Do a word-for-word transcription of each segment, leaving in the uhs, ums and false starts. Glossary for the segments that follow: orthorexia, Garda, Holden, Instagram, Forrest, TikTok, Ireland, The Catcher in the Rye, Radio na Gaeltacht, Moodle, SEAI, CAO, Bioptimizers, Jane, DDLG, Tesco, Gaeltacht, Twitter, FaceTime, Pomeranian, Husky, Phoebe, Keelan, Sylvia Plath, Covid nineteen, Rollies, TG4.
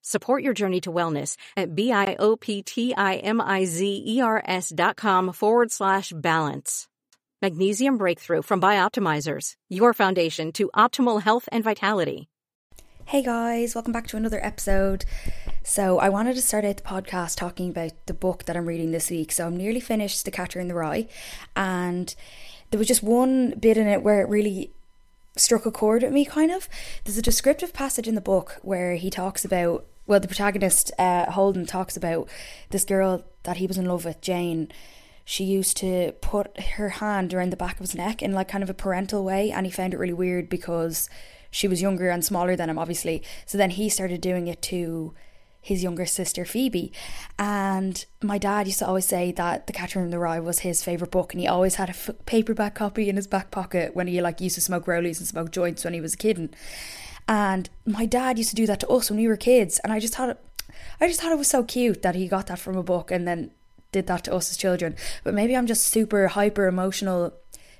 Support your journey to wellness at B-I-O-P-T-I-M-I-Z-E-R-S dot com forward slash balance. Magnesium Breakthrough from Bioptimizers, your foundation to optimal health and vitality. Hey guys, welcome back to another episode. So I wanted to start out the podcast talking about the book that I'm reading this week. So I'm nearly finished The Catcher in the Rye, and there was just one bit in it where it really struck a chord with me, kind of. There's a descriptive passage in the book where he talks about, well, the protagonist, uh, Holden, talks about this girl that he was in love with, Jane. She used to put her hand around the back of his neck in like kind of a parental way, and he found it really weird because she was younger and smaller than him, obviously. So then he started doing it to his younger sister, Phoebe. And my dad used to always say that The Catcher in the Rye was his favourite book, and he always had a f- paperback copy in his back pocket when he like used to smoke Rollies and smoke joints when he was a kid. And my dad used to do that to us when we were kids, and I just thought it, I just thought it was so cute that he got that from a book and then did that to us as children. But maybe I'm just super hyper emotional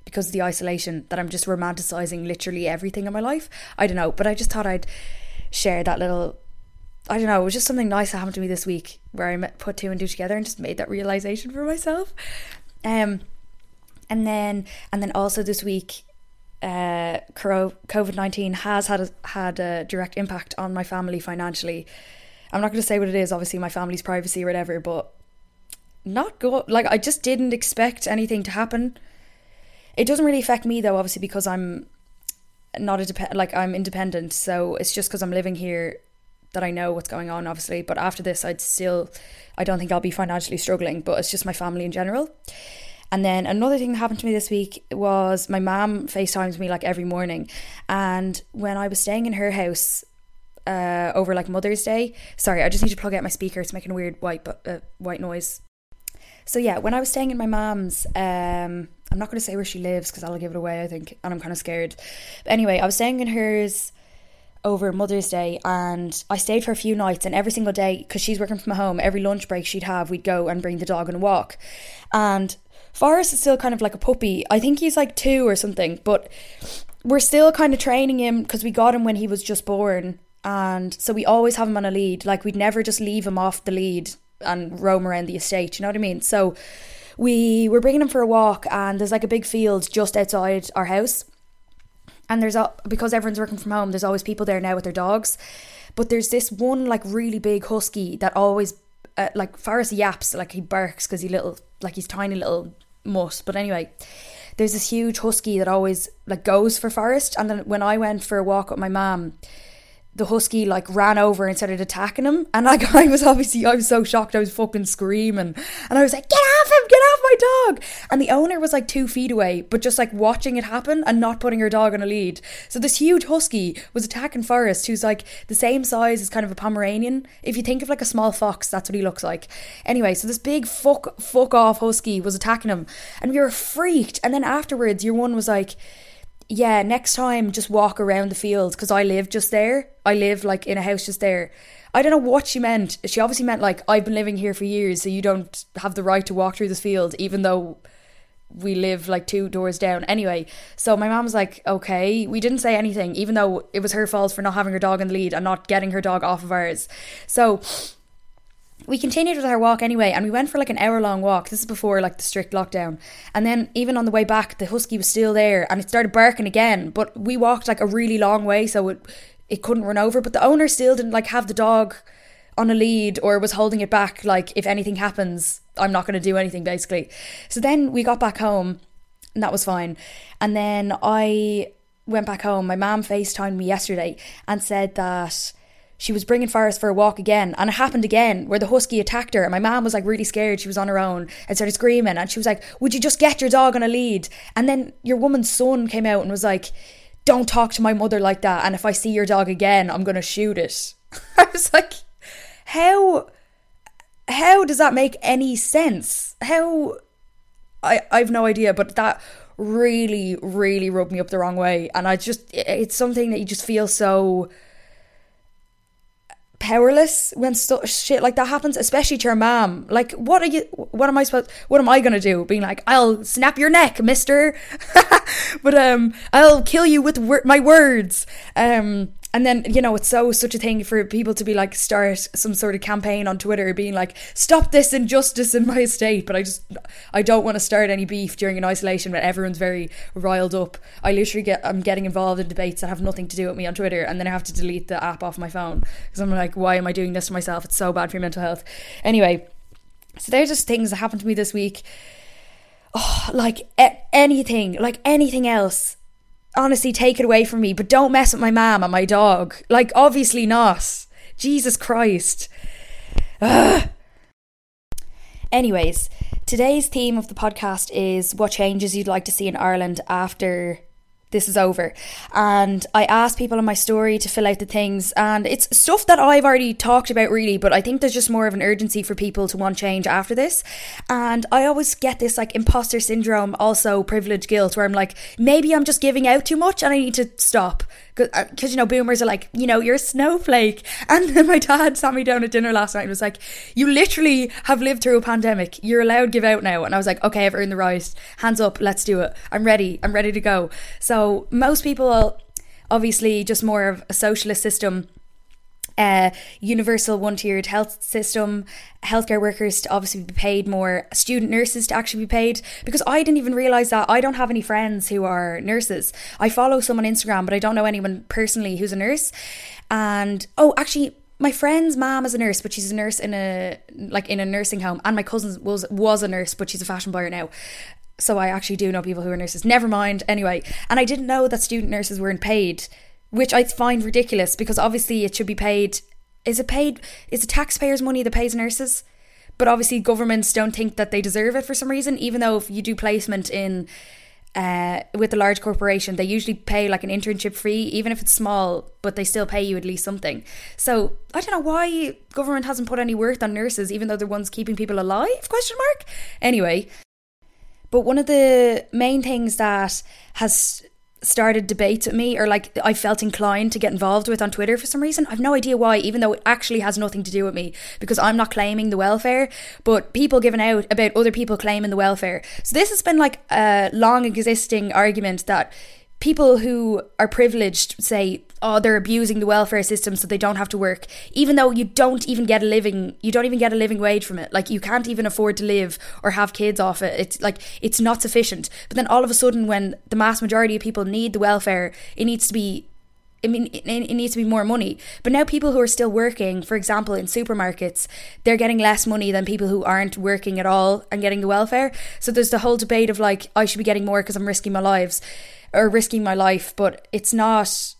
because of the isolation, that I'm just romanticising literally everything in my life. I don't know, but I just thought I'd share that little, I don't know, it was just something nice that happened to me this week where I put two and two together and just made that realisation for myself. Um, and then and then also this week, uh, Covid nineteen has had a, had a direct impact on my family financially. I'm not going to say what it is, obviously my family's privacy or whatever, but not good. Like, I just didn't expect anything to happen. It doesn't really affect me though, obviously, because I'm not a dep- like I'm independent. So it's just because I'm living here that I know what's going on, obviously. But after this, I'd still, I don't think I'll be financially struggling, but it's just my family in general. And then another thing that happened to me this week was my mum FaceTimes me like every morning. And when I was staying in her house uh, over like Mother's Day, sorry, I just need to plug out my speaker. It's making a weird white, uh, white noise. So yeah, when I was staying in my mum's, um, I'm not going to say where she lives because I'll give it away, I think. And I'm kind of scared. But anyway, I was staying in hers over Mother's Day, and I stayed for a few nights, and every single day, because she's working from home, every lunch break she'd have, we'd go and bring the dog on a walk. And Forrest is still kind of like a puppy. I think he's like two or something, but we're still kind of training him because we got him when he was just born, and so we always have him on a lead. Like, we'd never just leave him off the lead and roam around the estate, you know what I mean? So we were bringing him for a walk, and there's like a big field just outside our house. And there's, a, because everyone's working from home, there's always people there now with their dogs. But there's this one like really big husky that always, uh, like Forrest yaps, like he barks because he little, like he's tiny little mutt. But anyway, there's this huge husky that always like goes for Forrest. And then when I went for a walk with my mum, the husky like ran over and started attacking him. And like, I was obviously, I was so shocked, I was fucking screaming. And I was like, get off him, get off my dog. And the owner was like two feet away, but just like watching it happen and not putting her dog on a lead. So this huge husky was attacking Forrest, who's like the same size as kind of a Pomeranian. If you think of like a small fox, that's what he looks like. Anyway, so this big fuck, fuck off husky was attacking him. And we were freaked. And then afterwards, your one was like, yeah, next time just walk around the field, because I live just there. I live like in a house just there. I don't know what she meant. She obviously meant like, I've been living here for years, so you don't have the right to walk through this field, even though we live like two doors down. Anyway, so my mom was like, okay. We didn't say anything, even though it was her fault for not having her dog in the lead and not getting her dog off of ours. So we continued with our walk anyway, and we went for like an hour long walk. This is before like the strict lockdown. And then even on the way back, the husky was still there, and it started barking again. But we walked like a really long way, so it it couldn't run over. But the owner still didn't like have the dog on a lead, or was holding it back. Like, if anything happens, I'm not going to do anything, basically. So then we got back home, and that was fine. And then I went back home, my mum FaceTimed me yesterday and said that she was bringing Forrest for a walk again, and it happened again where the husky attacked her, and my mum was like really scared. She was on her own and started screaming, and she was like, would you just get your dog on a lead? And then your woman's son came out and was like, don't talk to my mother like that, and if I see your dog again I'm gonna shoot it. I was like, how how does that make any sense? How I, I've no idea, but that really really rubbed me up the wrong way, and I just it's something that you just feel so powerless when st- shit like that happens, especially to your mom. Like, what are you what am I supposed what am I gonna do, being like, I'll snap your neck, mister. But um I'll kill you with wor- my words. um And then, you know, it's so such a thing for people to be like, start some sort of campaign on Twitter being like, stop this injustice in my estate. But I just, I don't want to start any beef during an isolation when everyone's very riled up. I literally get, I'm getting involved in debates that have nothing to do with me on Twitter, and then I have to delete the app off my phone because I'm like, why am I doing this to myself? It's so bad for your mental health. Anyway, so they're just things that happened to me this week. Oh, like anything, like anything else. Honestly, take it away from me, but don't mess with my mom and my dog. Like, obviously not. Jesus Christ. Ugh. Anyways, today's theme of the podcast is what changes you'd like to see in Ireland after this is over. And I asked people in my story to fill out the things, and it's stuff that I've already talked about really, but I think there's just more of an urgency for people to want change after this. And I always get this like imposter syndrome, also privilege guilt, where I'm like, maybe I'm just giving out too much and I need to stop. Because, you know, boomers are like, you know, you're a snowflake. And then my dad sat me down at dinner last night and was like, you literally have lived through a pandemic. You're allowed to give out now. And I was like, okay, I've earned the right. Hands up, let's do it. I'm ready. I'm ready to go. So most people, obviously, just more of a socialist system, uh, universal one-tiered health system, healthcare workers to obviously be paid more, student nurses to actually be paid, because I didn't even realise that. I don't have any friends who are nurses. I follow some on Instagram, but I don't know anyone personally who's a nurse. And, oh, actually, my friend's mom is a nurse, but she's a nurse in a, like, in a nursing home. And my cousin was, was a nurse, but she's a fashion buyer now. So I actually do know people who are nurses. Never mind. Anyway, and I didn't know that student nurses weren't paid, which I find ridiculous, because obviously it should be paid. Is it paid? Is it taxpayers' money that pays nurses? But obviously governments don't think that they deserve it for some reason, even though if you do placement in uh, with a large corporation, they usually pay like an internship fee, even if it's small, but they still pay you at least something. So I don't know why government hasn't put any worth on nurses, even though they're ones keeping people alive, question mark? Anyway, but one of the main things that has started debates with me, or like I felt inclined to get involved with on Twitter for some reason, I've no idea why, even though it actually has nothing to do with me, because I'm not claiming the welfare, but people giving out about other people claiming the welfare. So this has been like a long existing argument that people who are privileged say, oh, they're abusing the welfare system so they don't have to work, even though you don't even get a living, you don't even get a living wage from it. Like, you can't even afford to live or have kids off it. It's like, it's not sufficient. But then all of a sudden, when the mass majority of people need the welfare, it needs to be, I mean, it, it needs to be more money. But now people who are still working, for example, in supermarkets, they're getting less money than people who aren't working at all and getting the welfare. So there's the whole debate of like, I should be getting more because I'm risking my lives or risking my life, but it's not.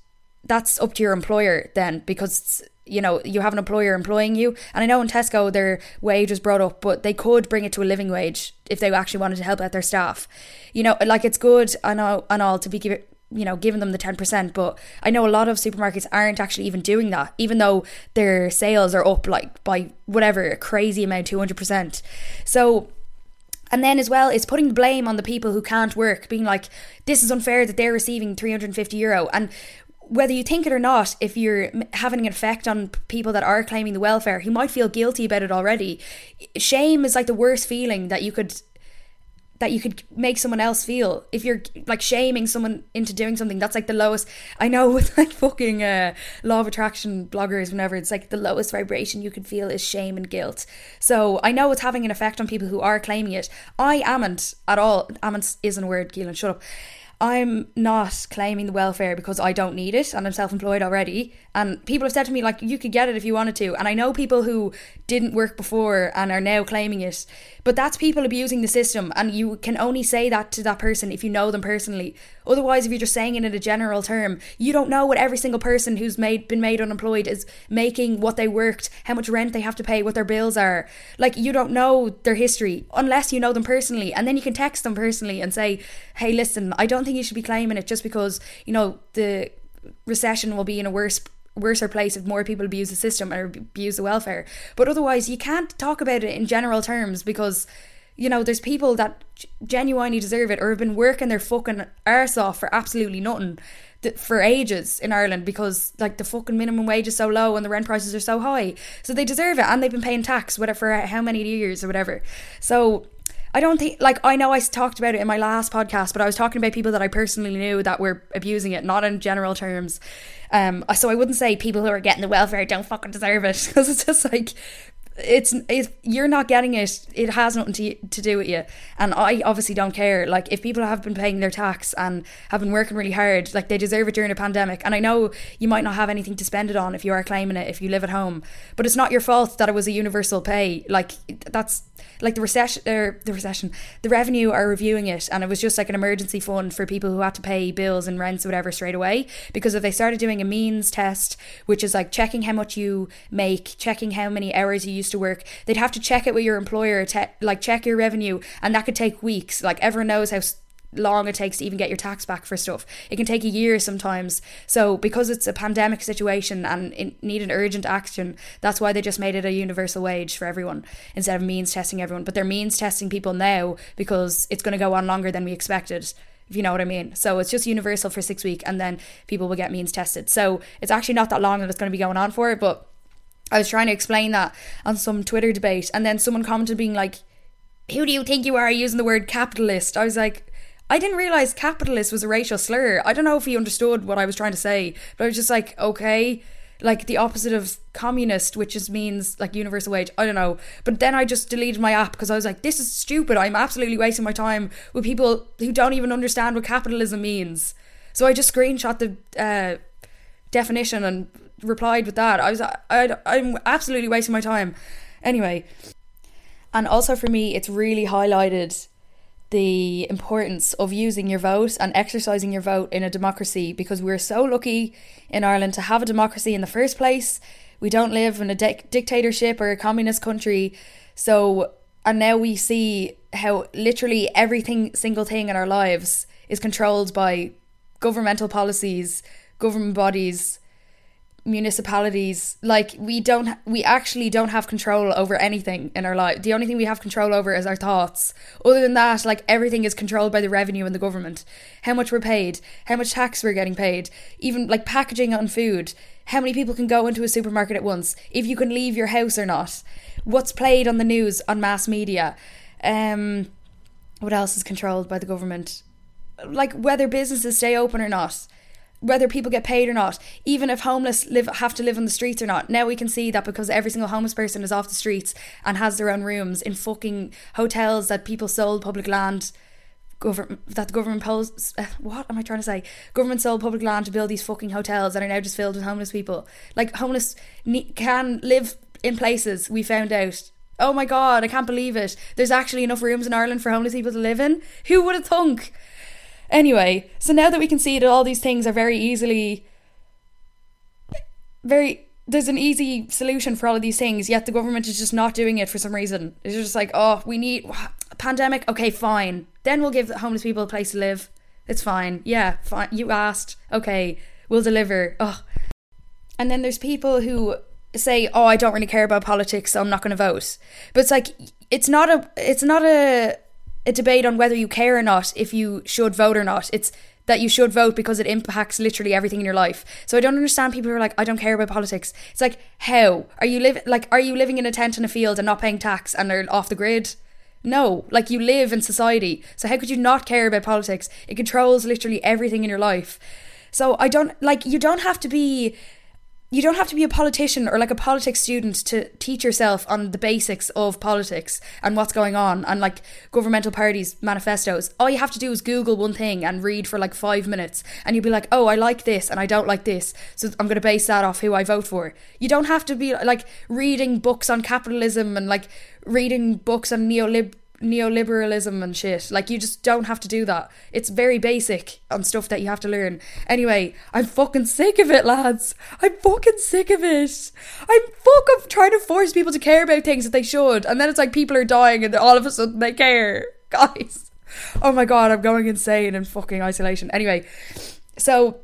That's up to your employer then, because, you know, you have an employer employing you. And I know in Tesco their wage was brought up, but they could bring it to a living wage if they actually wanted to help out their staff. You know, like, it's good and all, and all to be give, you know, giving them the ten percent, but I know a lot of supermarkets aren't actually even doing that, even though their sales are up like by whatever, a crazy amount, two hundred percent. So, and then as well, it's putting the blame on the people who can't work, being like, this is unfair that they're receiving three hundred fifty euro. And whether you think it or not, if you're having an effect on people that are claiming the welfare, who might feel guilty about it already, shame is like the worst feeling that you could that you could make someone else feel. If you're like shaming someone into doing something, that's like the lowest. I know with like fucking uh, law of attraction bloggers, whenever, it's like the lowest vibration you could feel is shame and guilt. So I know it's having an effect on people who are claiming it. I amn't at all. Amn't isn't a word, Keelan, shut up. I'm not claiming the welfare because I don't need it and I'm self-employed already. And people have said to me, like, you could get it if you wanted to. And I know people who didn't work before and are now claiming it. But that's people abusing the system. And you can only say that to that person if you know them personally. Otherwise, if you're just saying it in a general term, you don't know what every single person who's made been made unemployed is making, what they worked, how much rent they have to pay, what their bills are. Like, you don't know their history unless you know them personally. And then you can text them personally and say, hey, listen, I don't think you should be claiming it just because, you know, the recession will be in a worse worser place if more people abuse the system or abuse the welfare. But otherwise, you can't talk about it in general terms because, you know, there's people that genuinely deserve it or have been working their fucking arse off for absolutely nothing for ages in Ireland because, like, the fucking minimum wage is so low and the rent prices are so high. So they deserve it, and they've been paying tax whatever for how many years or whatever. So I don't think, like, I know I talked about it in my last podcast, but I was talking about people that I personally knew that were abusing it, not in general terms. Um, so I wouldn't say people who are getting the welfare don't fucking deserve it, because it's just like, it's, if you're not getting it, it has nothing to, to do with you. And I obviously don't care. Like, if people have been paying their tax and have been working really hard, like, they deserve it during a pandemic. And I know you might not have anything to spend it on if you are claiming it, if you live at home, but it's not your fault that it was a universal pay. Like, that's like the recession or the recession the revenue are reviewing it, and it was just like an emergency fund for people who had to pay bills and rents or whatever straight away, because if they started doing a means test, which is like checking how much you make, checking how many hours you used to work, they'd have to check it with your employer, te- like check your revenue, and that could take weeks. Like, everyone knows how long it takes to even get your tax back for stuff. It can take a year sometimes. So because it's a pandemic situation and it needed urgent action, that's why they just made it a universal wage for everyone instead of means testing everyone. But they're means testing people now because it's going to go on longer than we expected, if you know what I mean. So it's just universal for six weeks, and then people will get means tested. So it's actually not that long that it's going to be going on for. But I was trying to explain that on some Twitter debate, and then someone commented being like, who do you think you are using the word capitalist? I was like, I didn't realise capitalist was a racial slur. I don't know if he understood what I was trying to say, but I was just like, okay, like the opposite of communist, which just means like universal wage. I don't know. But then I just deleted my app because I was like, this is stupid. I'm absolutely wasting my time with people who don't even understand what capitalism means. So I just screenshot the uh, definition and replied with that. I was, I, I'm absolutely wasting my time. Anyway. And also for me, it's really highlighted the importance of using your vote and exercising your vote in a democracy, because we're so lucky in Ireland to have a democracy in the first place. We don't live in a di- dictatorship or a communist country. So, and now we see how literally everything, single thing in our lives is controlled by governmental policies, government bodies, municipalities. Like, we don't we actually don't have control over anything in our life. The only thing we have control over is our thoughts. Other than that, like, everything is controlled by the revenue and the government, how much we're paid, how much tax we're getting paid, even like packaging on food, how many people can go into a supermarket at once, if you can leave your house or not, what's played on the news, on mass media, um what else is controlled by the government, like whether businesses stay open or not, whether people get paid or not, even if homeless live have to live on the streets or not. Now we can see that because every single homeless person is off the streets and has their own rooms in fucking hotels that people sold public land, government that the government posed, uh, what am I trying to say? Government sold public land to build these fucking hotels that are now just filled with homeless people. Like, homeless ne- can live in places, we found out. Oh my God, I can't believe it. There's actually enough rooms in Ireland for homeless people to live in. Who would have thunk? Anyway, so now that we can see that all these things are very easily, very, there's an easy solution for all of these things, yet the government is just not doing it for some reason. It's just like, oh, we need a pandemic. Okay, fine. Then we'll give homeless people a place to live. It's fine. Yeah, fine. You asked. Okay, we'll deliver. Oh. And then there's people who say, oh, I don't really care about politics, so I'm not going to vote. But it's like, it's not a, it's not a, a debate on whether you care or not, if you should vote or not. It's that you should vote because it impacts literally everything in your life. So I don't understand people who are like, I don't care about politics. It's like, how are you living? Like, are you living in a tent in a field and not paying tax and are off the grid? No, like, you live in society. So how could you not care about politics? It controls literally everything in your life. So I don't like, you don't have to be you don't have to be a politician or like a politics student to teach yourself on the basics of politics and what's going on and like governmental parties, manifestos. All you have to do is Google one thing and read for like five minutes and you'll be like, oh, I like this and I don't like this. So I'm going to base that off who I vote for. You don't have to be like reading books on capitalism and like reading books on neolib- neoliberalism and shit. Like you just don't have to do that. It's very basic on stuff that you have to learn. Anyway, I'm fucking sick of it, lads. I'm fucking sick of it. I'm fucking trying to force people to care about things that they should, and then it's like people are dying and all of a sudden they care. Guys, oh my god, I'm going insane in fucking isolation. Anyway, so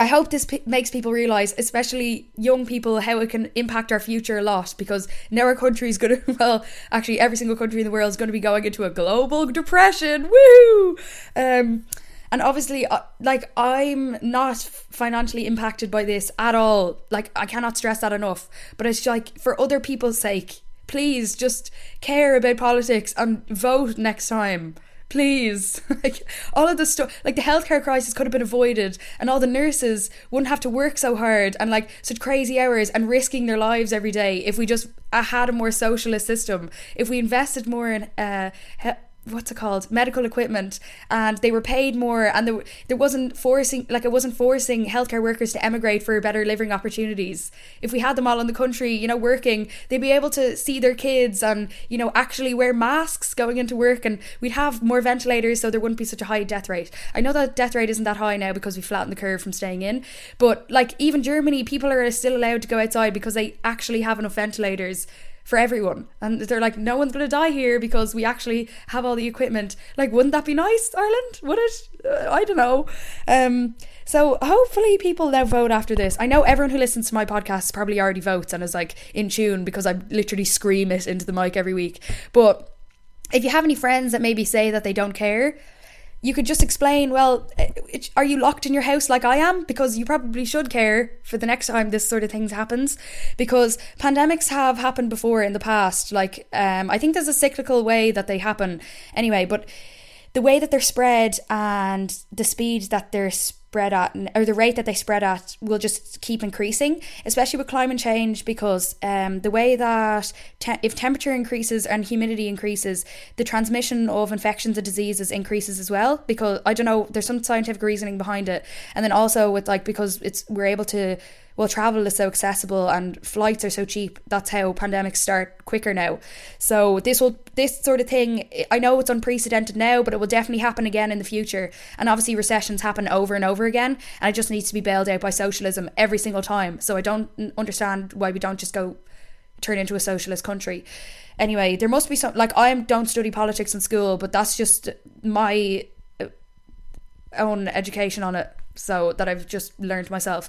I hope this p- makes people realise, especially young people, how it can impact our future a lot, because now our country is going to, well, actually every single country in the world is going to be going into a global depression. Woo! Um, and obviously, uh, like, I'm not financially impacted by this at all. Like, I cannot stress that enough. But it's like, for other people's sake, please just care about politics and vote next time. Please. Like, all of the stuff, like the healthcare crisis could have been avoided and all the nurses wouldn't have to work so hard and like such crazy hours and risking their lives every day if we just uh, had a more socialist system, if we invested more in uh he- what's it called medical equipment, and they were paid more, and there, there wasn't forcing like it wasn't forcing healthcare workers to emigrate for better living opportunities. If we had them all in the country, you know, working, they'd be able to see their kids and, you know, actually wear masks going into work, and we'd have more ventilators so there wouldn't be such a high death rate. I know that death rate isn't that high now because we flattened the curve from staying in, but like even Germany, people are still allowed to go outside because they actually have enough ventilators for everyone, and they're like, no one's gonna die here because we actually have all the equipment. Like, wouldn't that be nice, Ireland? Would it? uh, I don't know. Um so hopefully people now vote after this. I know everyone who listens to my podcast probably already votes and is like in tune, because I literally scream it into the mic every week. But if you have any friends that maybe say that they don't care, you could just explain, well, are you locked in your house like I am? Because you probably should care for the next time this sort of thing happens, because pandemics have happened before in the past. Like, um, I think there's a cyclical way that they happen anyway, but the way that they're spread and the speed that they're spread at, or the rate that they spread at, will just keep increasing, especially with climate change, because um, the way that te- if temperature increases and humidity increases, the transmission of infections and diseases increases as well, because, I don't know, there's some scientific reasoning behind it. And then also with like, because it's we're able to, well, travel is so accessible and flights are so cheap, that's how pandemics start quicker now. So this will, this sort of thing, I know it's unprecedented now, but it will definitely happen again in the future. And obviously recessions happen over and over again, and it just needs to be bailed out by socialism every single time. So I don't understand why we don't just go turn into a socialist country. Anyway, there must be some, like, I don't study politics in school, but that's just my own education on it, so that I've just learned myself.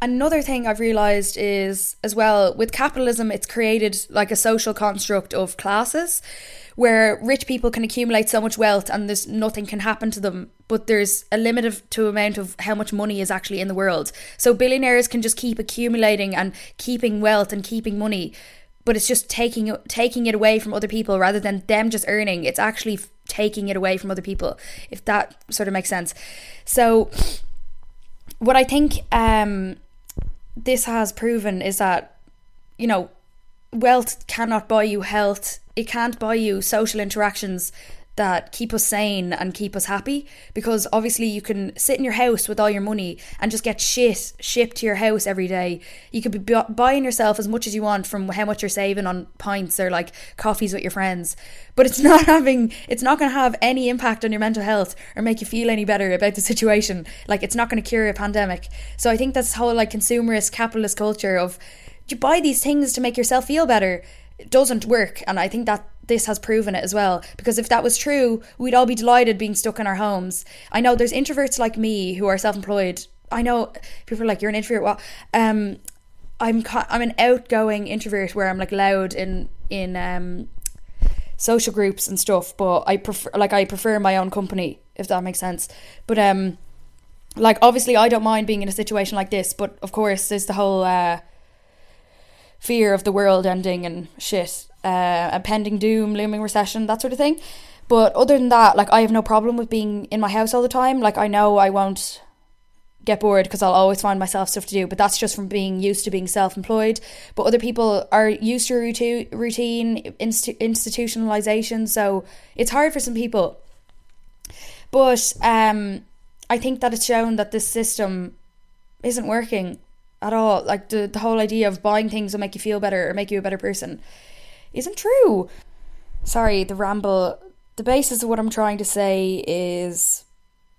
Another thing I've realised is, as well, with capitalism, it's created like a social construct of classes where rich people can accumulate so much wealth and there's nothing can happen to them, but there's a limit of, to amount of how much money is actually in the world. So billionaires can just keep accumulating and keeping wealth and keeping money, but it's just taking taking it away from other people rather than them just earning. It's actually taking it away from other people, if that sort of makes sense. So what I think... um. this has proven is that, you know, wealth cannot buy you health. It can't buy you social interactions that keep us sane and keep us happy, because obviously you can sit in your house with all your money and just get shit shipped to your house every day. You could be buying yourself as much as you want from how much you're saving on pints or like coffees with your friends, but it's not having it's not going to have any impact on your mental health or make you feel any better about the situation. Like, it's not going to cure a pandemic. So I think that's the whole like consumerist capitalist culture of, you buy these things to make yourself feel better, it doesn't work. And I think that this has proven it as well, because if that was true, we'd all be delighted being stuck in our homes. I know there's introverts like me who are self-employed. I know people are like, you're an introvert. Well, um, I'm I'm an outgoing introvert where I'm like loud in in um social groups and stuff, but I prefer like I prefer my own company, if that makes sense. But um, like obviously I don't mind being in a situation like this, but of course there's the whole uh fear of the world ending and shit. Uh, impending doom, looming recession, that sort of thing. But other than that, like, I have no problem with being in my house all the time. Like, I know I won't get bored because I'll always find myself stuff to do, but that's just from being used to being self-employed. But other people are used to routine, routine inst- institutionalization, so it's hard for some people. But um, I think that it's shown that this system isn't working at all. Like the, the whole idea of buying things will make you feel better or make you a better person isn't true. Sorry, the ramble. The basis of what I'm trying to say is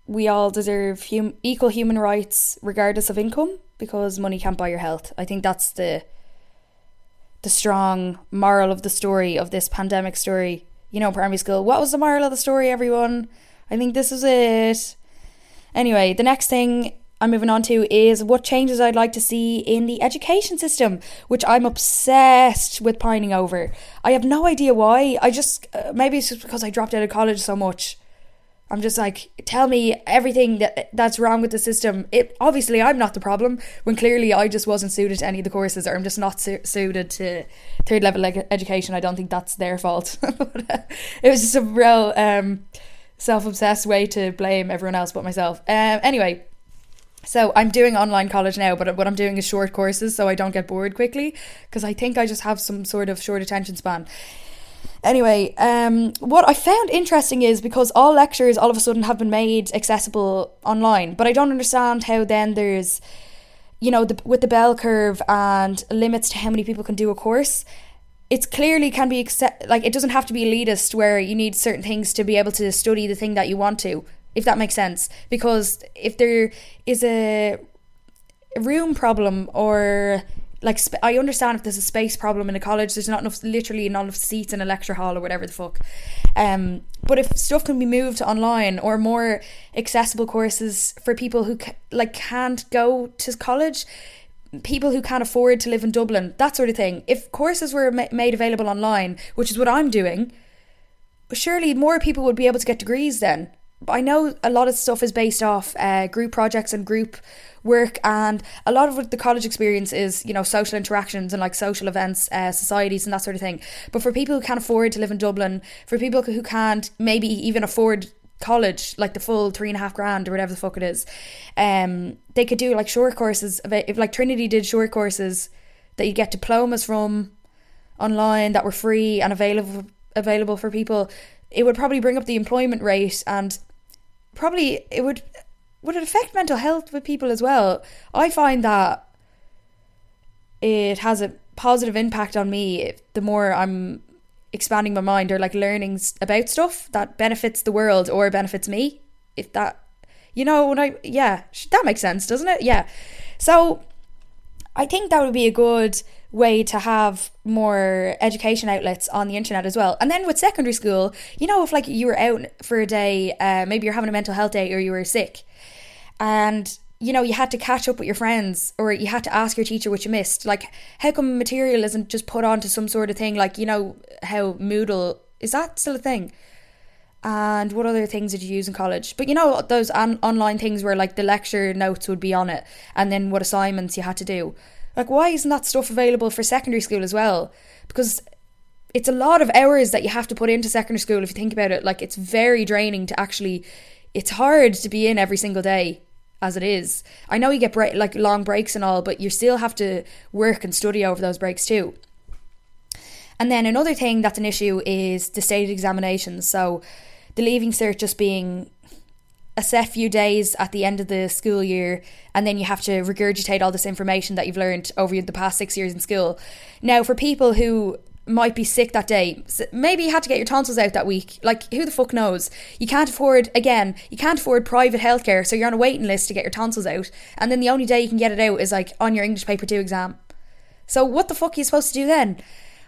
we all deserve hum- equal human rights regardless of income, because money can't buy your health. I think that's the the strong moral of the story of this pandemic story. You know, primary school, what was the moral of the story, everyone? I think this is it. Anyway, the next thing I'm moving on to is what changes I'd like to see in the education system, which I'm obsessed with pining over. I have no idea why. I just, uh, maybe it's just because I dropped out of college so much. I'm just like, tell me everything that that's wrong with the system. It obviously, I'm not the problem, when clearly I just wasn't suited to any of the courses, or I'm just not su- suited to third level leg- education. I don't think that's their fault. But, uh, it was just a real um, self-obsessed way to blame everyone else but myself. Um, anyway. So I'm doing online college now, but what I'm doing is short courses so I don't get bored quickly, because I think I just have some sort of short attention span. Anyway, um, what I found interesting is because all lectures all of a sudden have been made accessible online, but I don't understand how then there's, you know, the, with the bell curve and limits to how many people can do a course, it's clearly can be, accept- like it doesn't have to be elitist where you need certain things to be able to study the thing that you want to. If that makes sense, because if there is a room problem or like, sp- I understand if there's a space problem in a college, there's not enough, literally not enough seats in a lecture hall or whatever the fuck. Um, but if stuff can be moved to online or more accessible courses for people who c- like can't go to college, people who can't afford to live in Dublin, that sort of thing. If courses were ma- made available online, which is what I'm doing, surely more people would be able to get degrees then. I know a lot of stuff is based off uh, group projects and group work, and a lot of what the college experience is, you know, social interactions and like social events, uh, societies and that sort of thing. But for people who can't afford to live in Dublin, for people who can't maybe even afford college, like the full three and a half grand or whatever the fuck it is, um, they could do like short courses. If like Trinity did short courses that you get diplomas from online that were free and available available for people, it would probably bring up the employment rate, and probably it would would it affect mental health with people as well. I find that it has a positive impact on me the more I'm expanding my mind or like learning about stuff that benefits the world or benefits me, if that, you know, when I yeah that makes sense, doesn't it? Yeah. So I think that would be a good way to have more education outlets on the internet as well. And then with secondary school, you know, if like you were out for a day, uh, maybe you're having a mental health day or you were sick, and you know, you had to catch up with your friends or you had to ask your teacher what you missed. Like, how come material isn't just put onto some sort of thing? Like, you know, how Moodle, is that still a thing? And what other things did you use in college? But you know, those on- online things where like the lecture notes would be on it and then what assignments you had to do. Like, why isn't that stuff available for secondary school as well? Because it's a lot of hours that you have to put into secondary school if you think about it. Like, it's very draining to actually, it's hard to be in every single day as it is. I know you get break, like long breaks and all, but you still have to work and study over those breaks too. And then another thing that's an issue is the state examinations. So the Leaving Cert just being a set few days at the end of the school year, and then you have to regurgitate all this information that you've learned over the past six years in school. Now, for people who might be sick that day, maybe you had to get your tonsils out that week, like who the fuck knows? You can't afford, again, you can't afford private healthcare, so you're on a waiting list to get your tonsils out, and then the only day you can get it out is like on your English paper two exam. So what the fuck are you supposed to do then?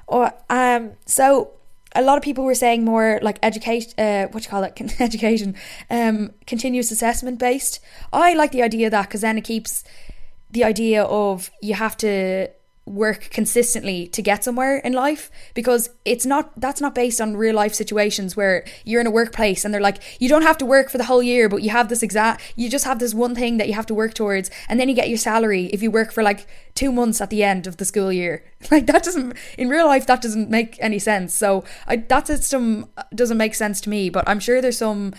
Or um, so a lot of people were saying more like education, uh, what do you call it, Con- education, um, continuous assessment based. I like the idea of that, because then it keeps the idea of you have to work consistently to get somewhere in life, because it's not, that's not based on real life situations where you're in a workplace and they're like, you don't have to work for the whole year, but you have this exact, you just have this one thing that you have to work towards, and then you get your salary if you work for like two months at the end of the school year. Like, that doesn't, in real life, that doesn't make any sense. So I, that system doesn't make sense to me, but I'm sure there's some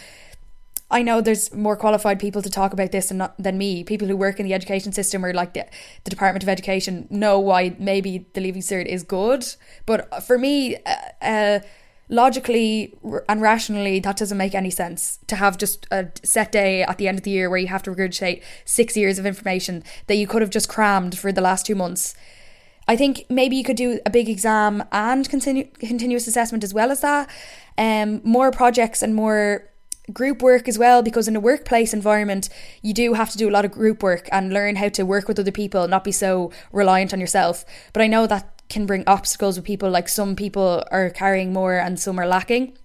I know there's more qualified people to talk about this than, not, than me. People who work in the education system or like the, the Department of Education know why maybe the Leaving Cert is good. But for me, uh, uh, logically and rationally, that doesn't make any sense to have just a set day at the end of the year where you have to regurgitate six years of information that you could have just crammed for the last two months. I think maybe you could do a big exam and continu- continuous assessment as well as that. Um, more projects and more group work as well, because in a workplace environment, you do have to do a lot of group work and learn how to work with other people, not be so reliant on yourself. But I know that can bring obstacles with people, like some people are carrying more and some are lacking.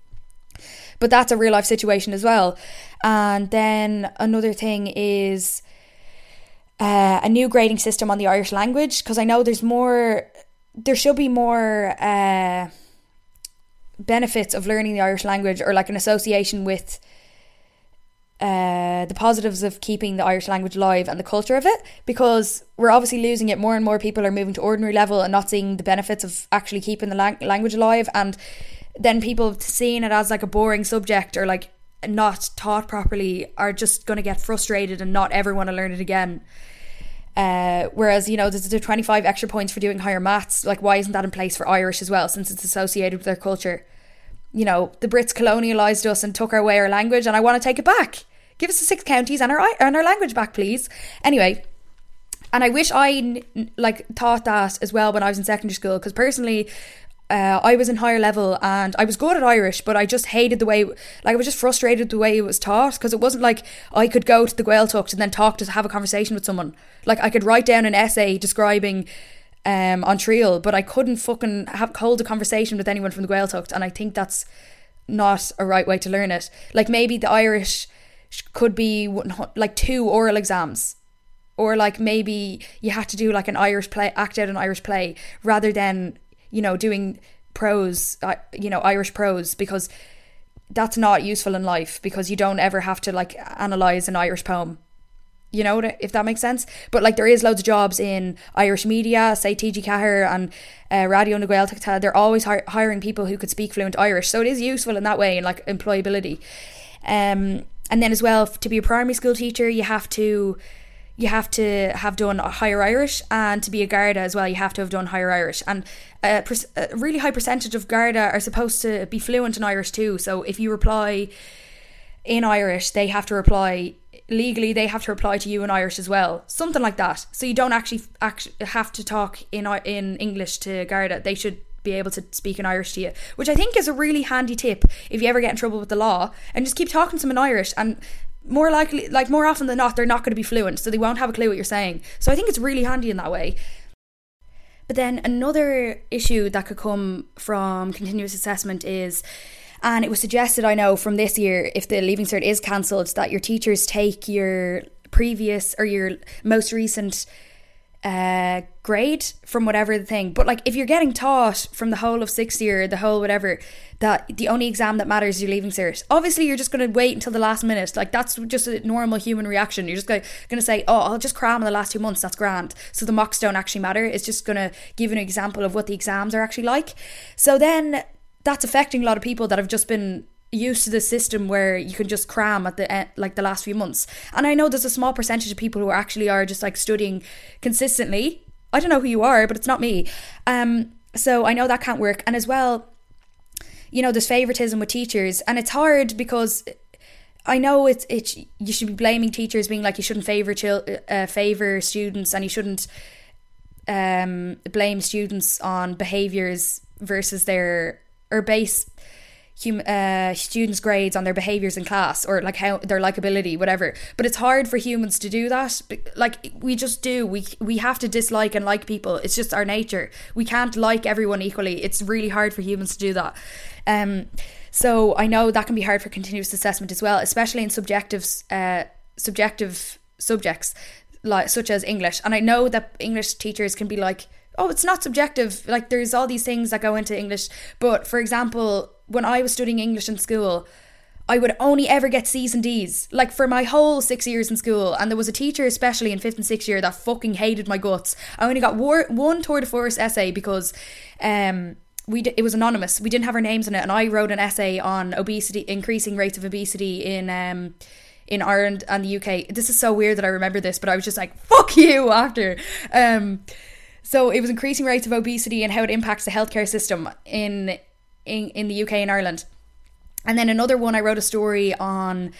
But that's a real life situation as well. And then another thing is Uh, a new grading system on the Irish language, because I know there's more, there should be more uh, benefits of learning the Irish language, or like an association with uh, the positives of keeping the Irish language alive and the culture of it, because we're obviously losing it. More and more people are moving to ordinary level and not seeing the benefits of actually keeping the lang- language alive, and then people seeing it as like a boring subject or like not taught properly are just going to get frustrated and not ever want to learn it again. Uh, whereas, you know, there's the twenty-five extra points for doing higher maths. Like, why isn't that in place for Irish as well, since it's associated with their culture? You know, the Brits colonialised us and took away our language, and I want to take it back. Give us the six counties and our and our language back, please. Anyway, and I wish I like thought that as well when I was in secondary school, because personally, Uh, I was in higher level and I was good at Irish, but I just hated the way, like I was just frustrated with the way it was taught, because it wasn't like I could go to the Gaeltacht and then talk to have a conversation with someone. Like I could write down an essay describing um, Antrim, but I couldn't fucking have, hold a conversation with anyone from the Gaeltacht, and I think that's not a right way to learn it. Like maybe the Irish could be like two oral exams, or like maybe you had to do like an Irish play, act out an Irish play, rather than, you know, doing prose, you know, Irish prose, because that's not useful in life, because you don't ever have to like analyse an Irish poem, you know, if that makes sense. But like there is loads of jobs in Irish media, say T G four and uh, Radio na Gaeltacht, they're always hi- hiring people who could speak fluent Irish, so it is useful in that way, in like employability. Um, and then as well, to be a primary school teacher, you have to you have to have done a higher Irish, and to be a Garda as well, you have to have done higher Irish. And a, per- a really high percentage of Garda are supposed to be fluent in Irish too. So if you reply in Irish, they have to reply legally, they have to reply to you in Irish as well. Something like that. So you don't actually, actually have to talk in in English to Garda. They should be able to speak in Irish to you, which I think is a really handy tip if you ever get in trouble with the law, and just keep talking to them in Irish, and more likely, like more often than not, they're not going to be fluent, so they won't have a clue what you're saying. So I think it's really handy in that way. But then another issue that could come from continuous assessment is, and it was suggested, I know, from this year, if the Leaving Cert is cancelled, that your teachers take your previous or your most recent uh, grade from whatever the thing. But like if you're getting taught from the whole of sixth year, the whole whatever, that the only exam that matters is your Leaving Cert, obviously you're just going to wait until the last minute. Like that's just a normal human reaction. You're just going to say, oh, I'll just cram in the last two months, that's grand. So the mocks don't actually matter. It's just going to give an example of what the exams are actually like. So then that's affecting a lot of people that have just been used to the system where you can just cram at the end, like the last few months. And I know there's a small percentage of people who actually are just like studying consistently. I don't know who you are, but it's not me. Um, so I know that can't work. And as well, you know, there's favoritism with teachers, and it's hard because I know it's it's you should be blaming teachers, being like you shouldn't favor chil- uh, favor students, and you shouldn't um blame students on behaviors versus their or base. Hum, uh, students' grades on their behaviours in class, or like how their likability, whatever. But it's hard for humans to do that. Like we just do. We we have to dislike and like people. It's just our nature. We can't like everyone equally. It's really hard for humans to do that. Um, so I know that can be hard for continuous assessment as well, especially in subjective uh subjective subjects like such as English. And I know that English teachers can be like, oh, it's not subjective. Like there's all these things that go into English. But for example, when I was studying English in school, I would only ever get C's and D's, like for my whole six years in school. And there was a teacher, especially in fifth and sixth year, that fucking hated my guts. I only got war- one Tour de Force essay because um, we d- it was anonymous. We didn't have our names in it, and I wrote an essay on obesity, increasing rates of obesity in um in Ireland and the U K. This is so weird that I remember this, but I was just like, fuck you after. Um, so it was increasing rates of obesity and how it impacts the healthcare system in in, in the U K and Ireland. And then another one, I wrote a story on,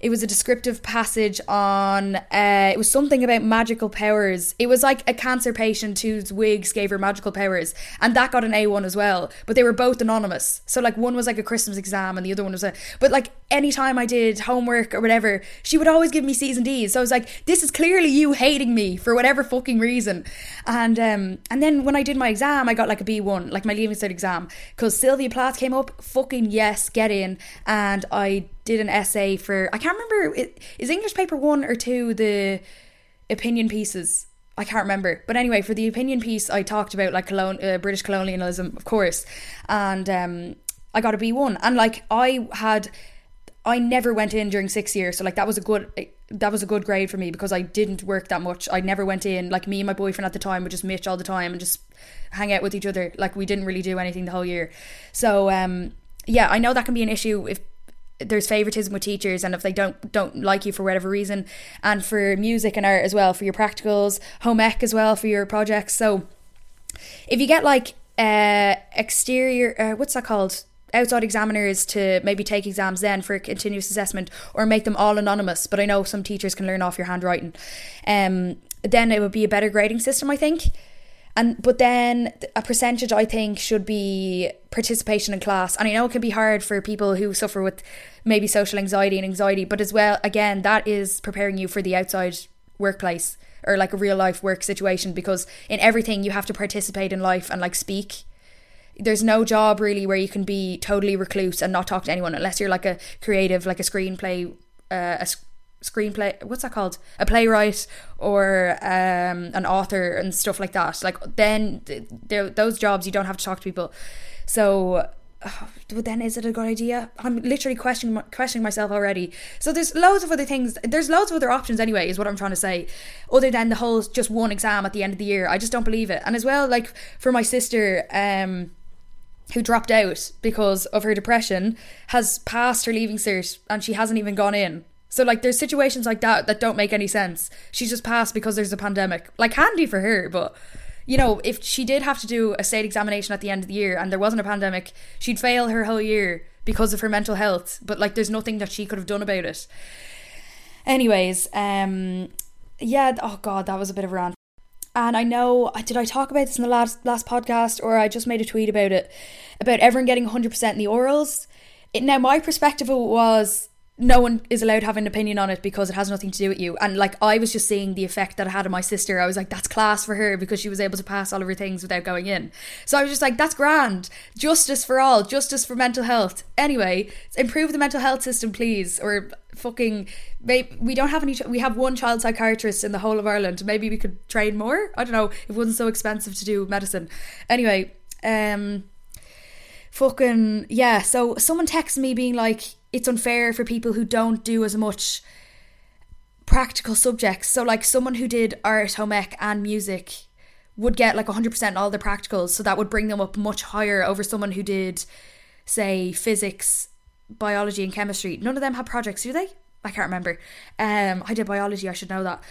it was a descriptive passage on, uh, it was something about magical powers. It was like a cancer patient whose wigs gave her magical powers. And that got an A one as well. But they were both anonymous. So like one was like a Christmas exam and the other one was a, but like anytime I did homework or whatever, she would always give me C's and D's. So I was like, this is clearly you hating me for whatever fucking reason. And um, and then when I did my exam, I got like a B one, like my Leaving Cert exam. Because Sylvia Plath came up, fucking yes, get in. And I did an essay for, I can't remember, is English paper one or two the opinion pieces? I can't remember. But anyway, for the opinion piece, I talked about like colon, uh, British colonialism, of course. And um, I got a B one. And like I had... I never went in during six years, so like that was a good that was a good grade for me because I didn't work that much. I never went in. Like me and my boyfriend at the time would just mitch all the time and just hang out with each other. Like we didn't really do anything the whole year. So um, yeah, I know that can be an issue if there's favoritism with teachers and if they don't don't like you for whatever reason. And for music and art as well, for your practicals, home ec as well for your projects. So if you get like uh, exterior, uh, what's that called? outside examiners to maybe take exams then for continuous assessment, or make them all anonymous, but I know some teachers can learn off your handwriting, um, then it would be a better grading system, I think. And but then a percentage, I think, should be participation in class. And I know it can be hard for people who suffer with maybe social anxiety and anxiety, but as well, again, that is preparing you for the outside workplace or like a real life work situation, because in everything you have to participate in life and like speak. There's no job really where you can be totally recluse and not talk to anyone, unless you're like a creative, like a screenplay, uh, a sc- screenplay, what's that called? A playwright or um, an author and stuff like that. Like then th- those jobs, you don't have to talk to people. So oh, then is it a good idea? I'm literally questioning, questioning myself already. So there's loads of other things. There's loads of other options anyway, is what I'm trying to say. Other than the whole just one exam at the end of the year. I just don't believe it. And as well, like for my sister, um, who dropped out because of her depression, has passed her Leaving Cert and she hasn't even gone in. So like there's situations like that that don't make any sense. She's just passed because there's a pandemic. Like handy for her, but you know, if she did have to do a state examination at the end of the year and there wasn't a pandemic, she'd fail her whole year because of her mental health. But like there's nothing that she could have done about it. Anyways, um yeah, oh god, that was a bit of a rant. And I know, did I talk about this in the last last podcast, or I just made a tweet about it, about everyone getting one hundred percent in the orals? It, now, my perspective was no one is allowed to have an opinion on it because it has nothing to do with you. And like I was just seeing the effect that it had on my sister. I was like, that's class for her because she was able to pass all of her things without going in. So I was just like, that's grand. Justice for all. Justice for mental health. Anyway, improve the mental health system, please. Or fucking, maybe we don't have any, we have one child psychiatrist in the whole of Ireland. Maybe we could train more. I don't know. It wasn't so expensive to do medicine. Anyway, um, fucking, yeah. So someone texted me being like, it's unfair for people who don't do as much practical subjects. So like someone who did art, home ec and music would get like one hundred percent all the practicals. So that would bring them up much higher over someone who did, say, physics, biology and chemistry. None of them have projects, do they? I can't remember. Um, I did biology, I should know that.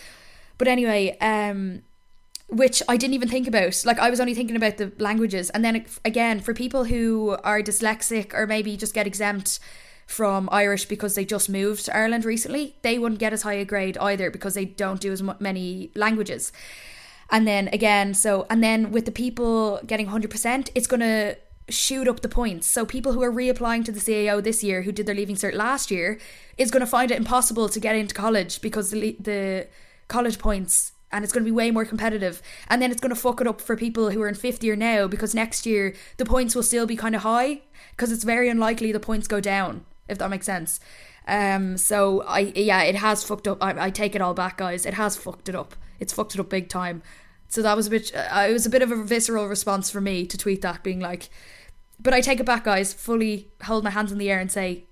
But anyway, um, which I didn't even think about. Like I was only thinking about the languages. And then again, for people who are dyslexic or maybe just get exempt from Irish because they just moved to Ireland recently, they wouldn't get as high a grade either because they don't do as many languages. And then again, so, and then with the people getting one hundred percent, it's going to shoot up the points. So people who are reapplying to the C A O this year, who did their Leaving Cert last year, is going to find it impossible to get into college because the, the college points, and it's going to be way more competitive. And then it's going to fuck it up for people who are in fifth year now, because next year the points will still be kind of high because it's very unlikely the points go down, if that makes sense. Um, so I yeah, it has fucked up. I, I take it all back, guys. It has fucked it up. It's fucked it up big time. So that was a bit. Uh, it was a bit of a visceral response for me to tweet that, being like, "But I take it back, guys. Fully hold my hands in the air and say,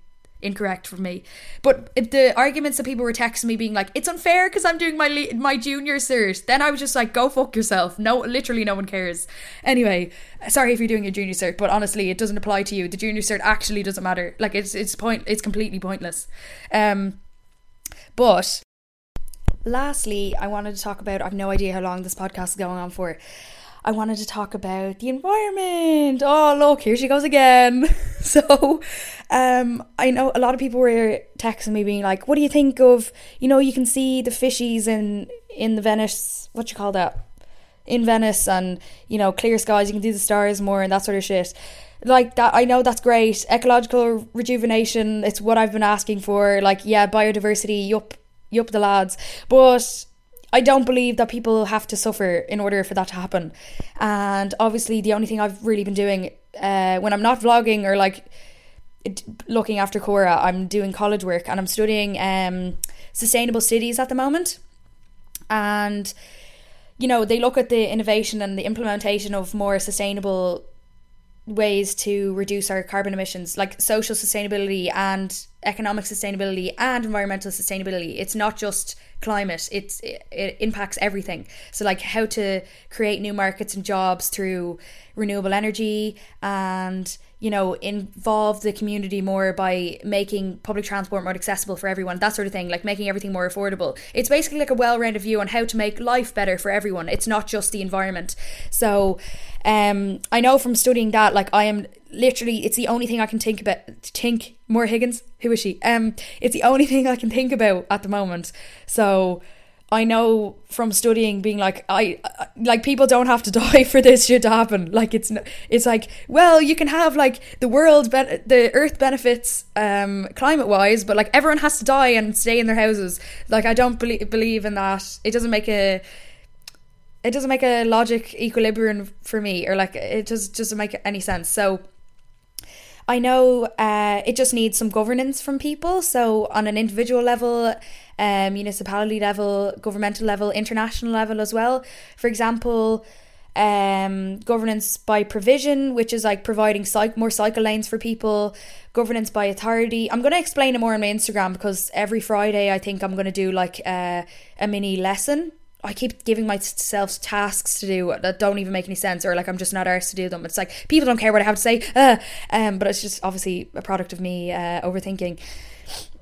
incorrect for me. But the arguments that people were texting me being like, it's unfair because I'm doing my le- my junior cert, then I was just like, go fuck yourself. No, literally no one cares. Anyway, sorry if you're doing your junior cert, but honestly, it doesn't apply to you. The junior cert actually doesn't matter. Like, it's it's point it's completely pointless. Um, but lastly, I wanted to talk about, I've no idea how long this podcast is going on for. I wanted to talk about the environment. Oh, look, here she goes again. So, um, I know a lot of people were texting me being like, what do you think of, you know, you can see the fishies in, in the Venice, what you call that? In Venice, and, you know, clear skies, you can see the stars more and that sort of shit. Like, that, I know that's great. Ecological rejuvenation, it's what I've been asking for. Like, yeah, biodiversity, yup, yup the lads. But I don't believe that people have to suffer in order for that to happen. And obviously the only thing I've really been doing uh, when I'm not vlogging or like it, looking after Cora, I'm doing college work and I'm studying um, sustainable cities at the moment. And, you know, they look at the innovation and the implementation of more sustainable ways to reduce our carbon emissions, like social sustainability and economic sustainability and environmental sustainability. It's not just climate, it's it, it impacts everything. So like how to create new markets and jobs through renewable energy, and, you know, involve the community more by making public transport more accessible for everyone, that sort of thing, like making everything more affordable. It's basically like a well-rounded view on how to make life better for everyone. It's not just the environment. So um, I know from studying that, like I am literally, it's the only thing I can think about. Think more Higgins? Who is she? Um, it's the only thing I can think about at the moment. So I know from studying being like, I, I like people don't have to die for this shit to happen. Like it's it's like, well, you can have like the world, be- the earth benefits um, climate wise, but like everyone has to die and stay in their houses. Like I don't be- believe in that. It doesn't make a, it doesn't make a logic equilibrium for me, or like it just doesn't make any sense. So I know uh, it just needs some governance from people. So on an individual level, um, municipality level, governmental level, international level as well. For example, um, governance by provision, which is like providing psych- more cycle lanes for people. Governance by authority. I'm going to explain it more on my Instagram, because every Friday I think I'm going to do like uh, a mini lesson. I keep giving myself tasks to do that don't even make any sense, or like I'm just not arsed to do them. It's like people don't care what I have to say, uh, um, but it's just obviously a product of me uh, overthinking.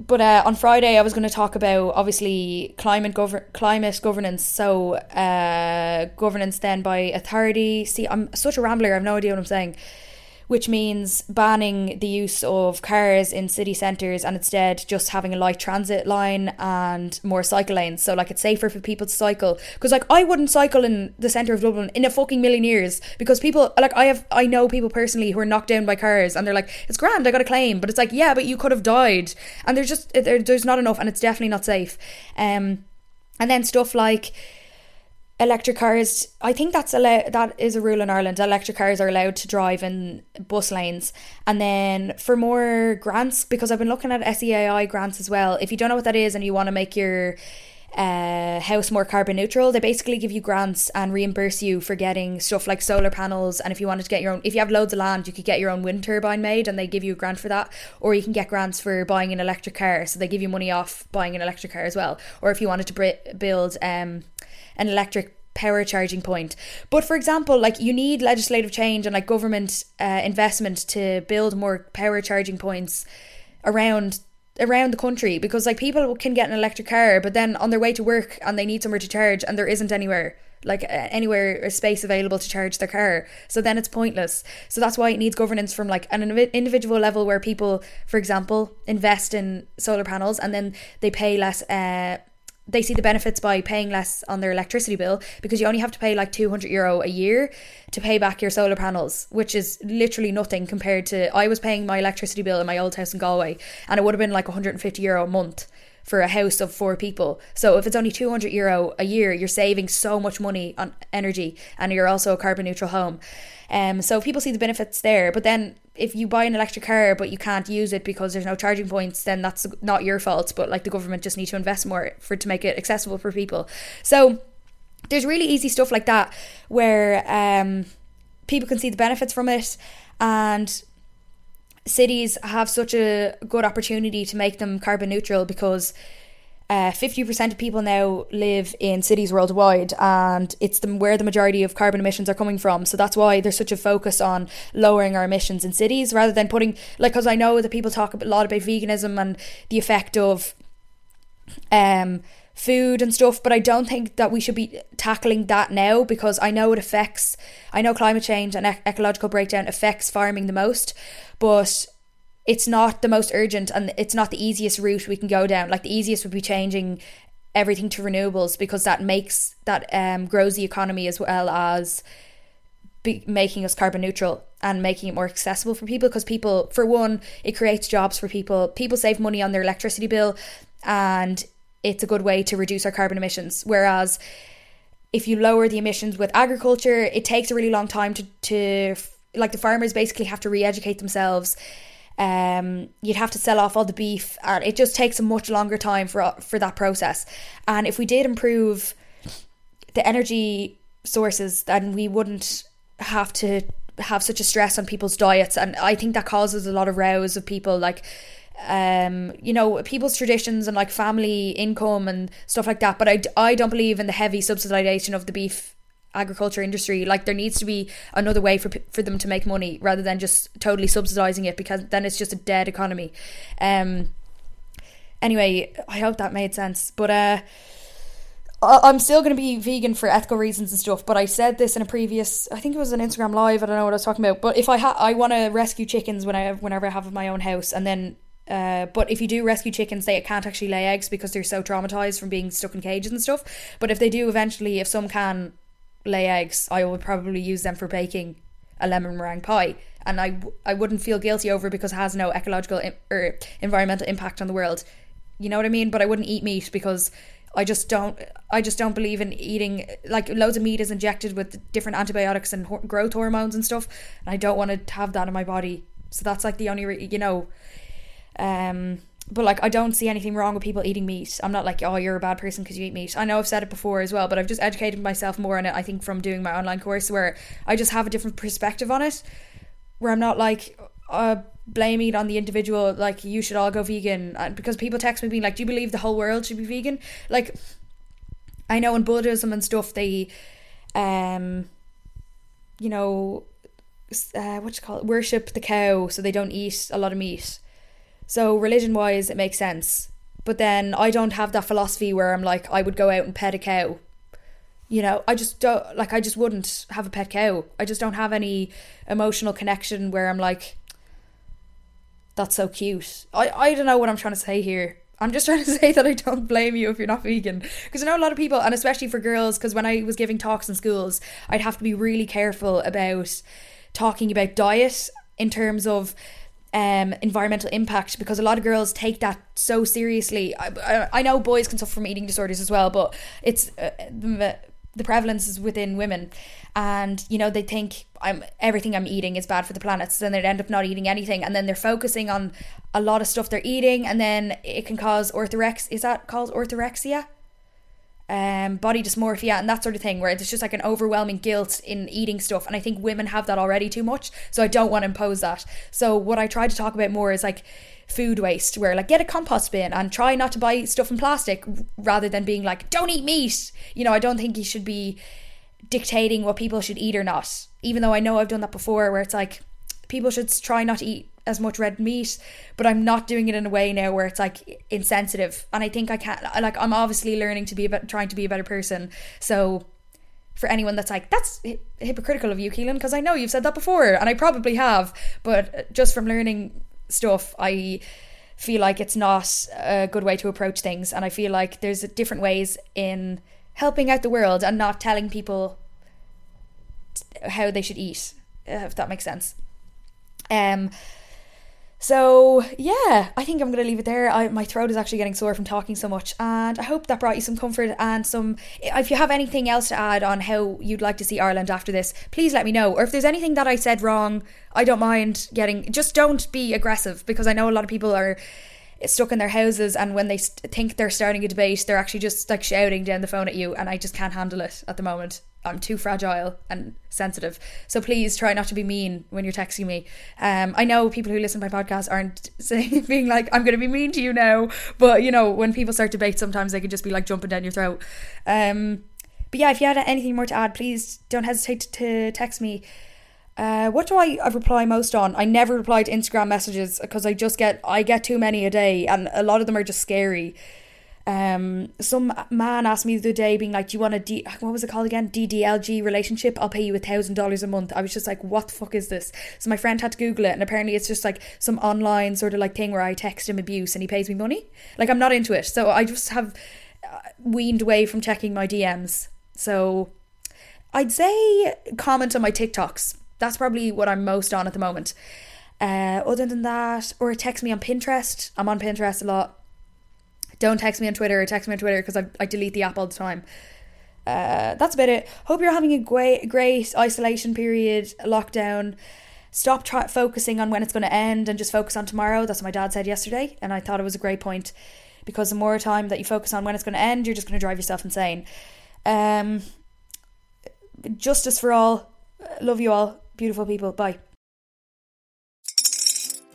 But uh, on Friday I was going to talk about obviously climate gov- climate governance. So uh, governance then by authority. See, I'm such a rambler. I have no idea what I'm saying. Which means banning the use of cars in city centres and instead just having a light transit line and more cycle lanes. So like it's safer for people to cycle, because like I wouldn't cycle in the centre of Dublin in a fucking million years, because people like I have I know people personally who are knocked down by cars and they're like, it's grand, I got a claim, but it's like, yeah, but you could have died, and there's just there, there's not enough, and it's definitely not safe. Um, and then stuff like electric cars, I think that's allowed, that is a rule in Ireland. Electric cars are allowed to drive in bus lanes. And then for more grants, because I've been looking at S E A I grants as well. If you don't know what that is and you want to make your uh, house more carbon neutral, they basically give you grants and reimburse you for getting stuff like solar panels. And if you wanted to get your own, if you have loads of land, you could get your own wind turbine made and they give you a grant for that. Or you can get grants for buying an electric car, so they give you money off buying an electric car as well. Or if you wanted to br- build um. an electric power charging point. But for example, like you need legislative change and like government uh, investment to build more power charging points around around the country, because like people can get an electric car, but then on their way to work and they need somewhere to charge, and there isn't anywhere like anywhere a space available to charge their car, so then it's pointless. So that's why it needs governance from like an individual level, where people, for example, invest in solar panels and then they pay less. Uh, they see the benefits by paying less on their electricity bill, because you only have to pay like two hundred euro a year to pay back your solar panels, which is literally nothing compared to, I was paying my electricity bill in my old house in Galway and it would have been like one hundred fifty euro a month for a house of four people. So if it's only two hundred euro a year, you're saving so much money on energy, and you're also a carbon neutral home. Um, so people see the benefits there. But then if you buy an electric car but you can't use it because there's no charging points, then that's not your fault. But like the government just need to invest more for to make it accessible for people. So there's really easy stuff like that where um, people can see the benefits from it. And cities have such a good opportunity to make them carbon neutral, because uh, fifty percent of people now live in cities worldwide, and it's the, where the majority of carbon emissions are coming from. So that's why there's such a focus on lowering our emissions in cities, rather than putting, like, because I know that people talk a lot about veganism and the effect of um food and stuff, but I don't think that we should be tackling that now, because I know it affects, I know climate change and ec- ecological breakdown affects farming the most, but it's not the most urgent, and it's not the easiest route we can go down. Like, the easiest would be changing everything to renewables, because that makes, that um grows the economy as well as be- making us carbon neutral and making it more accessible for people, because people, for one, it creates jobs for people, people save money on their electricity bill, and it's a good way to reduce our carbon emissions. Whereas if you lower the emissions with agriculture, it takes a really long time to, to like, the farmers basically have to re-educate themselves. Um, you'd have to sell off all the beef, and it just takes a much longer time for for that process. And if we did improve the energy sources, then we wouldn't have to have such a stress on people's diets. And I think that causes a lot of rows of people, like, um you know, people's traditions and, like, family income and stuff like that. But I, I don't believe in the heavy subsidization of the beef agriculture industry. Like, there needs to be another way for for them to make money, rather than just totally subsidizing it, because then it's just a dead economy. Um anyway, I hope that made sense. But uh I'm still going to be vegan for ethical reasons and stuff, but I said this in a previous, I think it was an Instagram live, I don't know what I was talking about, but if I ha- I want to rescue chickens when I, whenever I have my own house, and then Uh, but if you do rescue chickens, they can't actually lay eggs because they're so traumatized from being stuck in cages and stuff. But if they do eventually, if some can lay eggs, I would probably use them for baking a lemon meringue pie, and I, I wouldn't feel guilty over it because it has no ecological or environmental impact on the world. You know what I mean? But I wouldn't eat meat because I just don't I just don't believe in eating, like, loads of meat is injected with different antibiotics and ho- growth hormones and stuff, and I don't want to have that in my body. So that's, like, the only re- you know. Um, but, like, I don't see anything wrong with people eating meat. I'm not like, oh, you're a bad person because you eat meat. I know I've said it before as well, but I've just educated myself more on it, I think, from doing my online course, where I just have a different perspective on it, where I'm not like, uh, blaming it on the individual, like, you should all go vegan. Because people text me being like, do you believe the whole world should be vegan? Like, I know in Buddhism and stuff, they, um, you know, uh, what you call it, worship the cow, so they don't eat a lot of meat. So religion-wise, it makes sense. But then I don't have that philosophy where I'm like, I would go out and pet a cow. You know, I just don't, like, I just wouldn't have a pet cow. I just don't have any emotional connection where I'm like, that's so cute. I, I don't know what I'm trying to say here. I'm just trying to say that I don't blame you if you're not vegan. Because I know a lot of people, and especially for girls, because when I was giving talks in schools, I'd have to be really careful about talking about diet in terms of um environmental impact, because a lot of girls take that so seriously. I, I, I know boys can suffer from eating disorders as well, but it's uh, the, the prevalence is within women, and, you know, they think I'm everything I'm eating is bad for the planet, so then they'd end up not eating anything, and then they're focusing on a lot of stuff they're eating, and then it can cause orthorexia. Is that called orthorexia? Um, body dysmorphia and that sort of thing, where there's just, like, an overwhelming guilt in eating stuff. And I think women have that already too much, so I don't want to impose that. So what I try to talk about more is, like, food waste, where, like, get a compost bin and try not to buy stuff in plastic, rather than being like, don't eat meat. You know, I don't think you should be dictating what people should eat or not, even though I know I've done that before, where it's like, people should try not to eat as much red meat, but I'm not doing it in a way now where it's, like, insensitive. And I think I can't, like, I'm obviously learning to be about trying to be a better person. So for anyone that's like, that's hi- hypocritical of you, Keelan, because I know you've said that before, and I probably have, but just from learning stuff, I feel like it's not a good way to approach things, and I feel like there's different ways in helping out the world and not telling people how they should eat, if that makes sense. um So, yeah, I think I'm going to leave it there. I, my throat is actually getting sore from talking so much, and I hope that brought you some comfort and some... If you have anything else to add on how you'd like to see Ireland after this, please let me know. Or if there's anything that I said wrong, I don't mind getting... Just don't be aggressive, because I know a lot of people are stuck in their houses, and when they st- think they're starting a debate, they're actually just like shouting down the phone at you, and I just can't handle it at the moment. I'm too fragile and sensitive. So please try not to be mean when you're texting me. Um, I know people who listen to my podcast aren't saying, being like, I'm going to be mean to you now. But, you know, when people start debates, sometimes they can just be like jumping down your throat. Um, but yeah, if you had anything more to add, please don't hesitate to, to text me. Uh, what do I reply most on? I never reply to Instagram messages because I just get, I get too many a day, and a lot of them are just scary. Um, some man asked me the other day being like, do you want a D, what was it called again? D D L G relationship? I'll pay you a thousand dollars a month. I was just like, what the fuck is this? So my friend had to Google it, and apparently it's just like some online sort of like thing where I text him abuse and he pays me money. Like, I'm not into it. So I just have weaned away from checking my D Ms. So I'd say comment on my TikToks. That's probably what I'm most on at the moment. Uh, other than that, or text me on Pinterest. I'm on Pinterest a lot. Don't text me on Twitter, or text me on Twitter because I, I delete the app all the time. Uh, that's about it. Hope you're having a great, great isolation period, lockdown. Stop tra- focusing on when it's going to end and just focus on tomorrow. That's what my dad said yesterday, and I thought it was a great point, because the more time that you focus on when it's going to end, you're just going to drive yourself insane. Um, justice for all. Love you all. Beautiful people. Bye.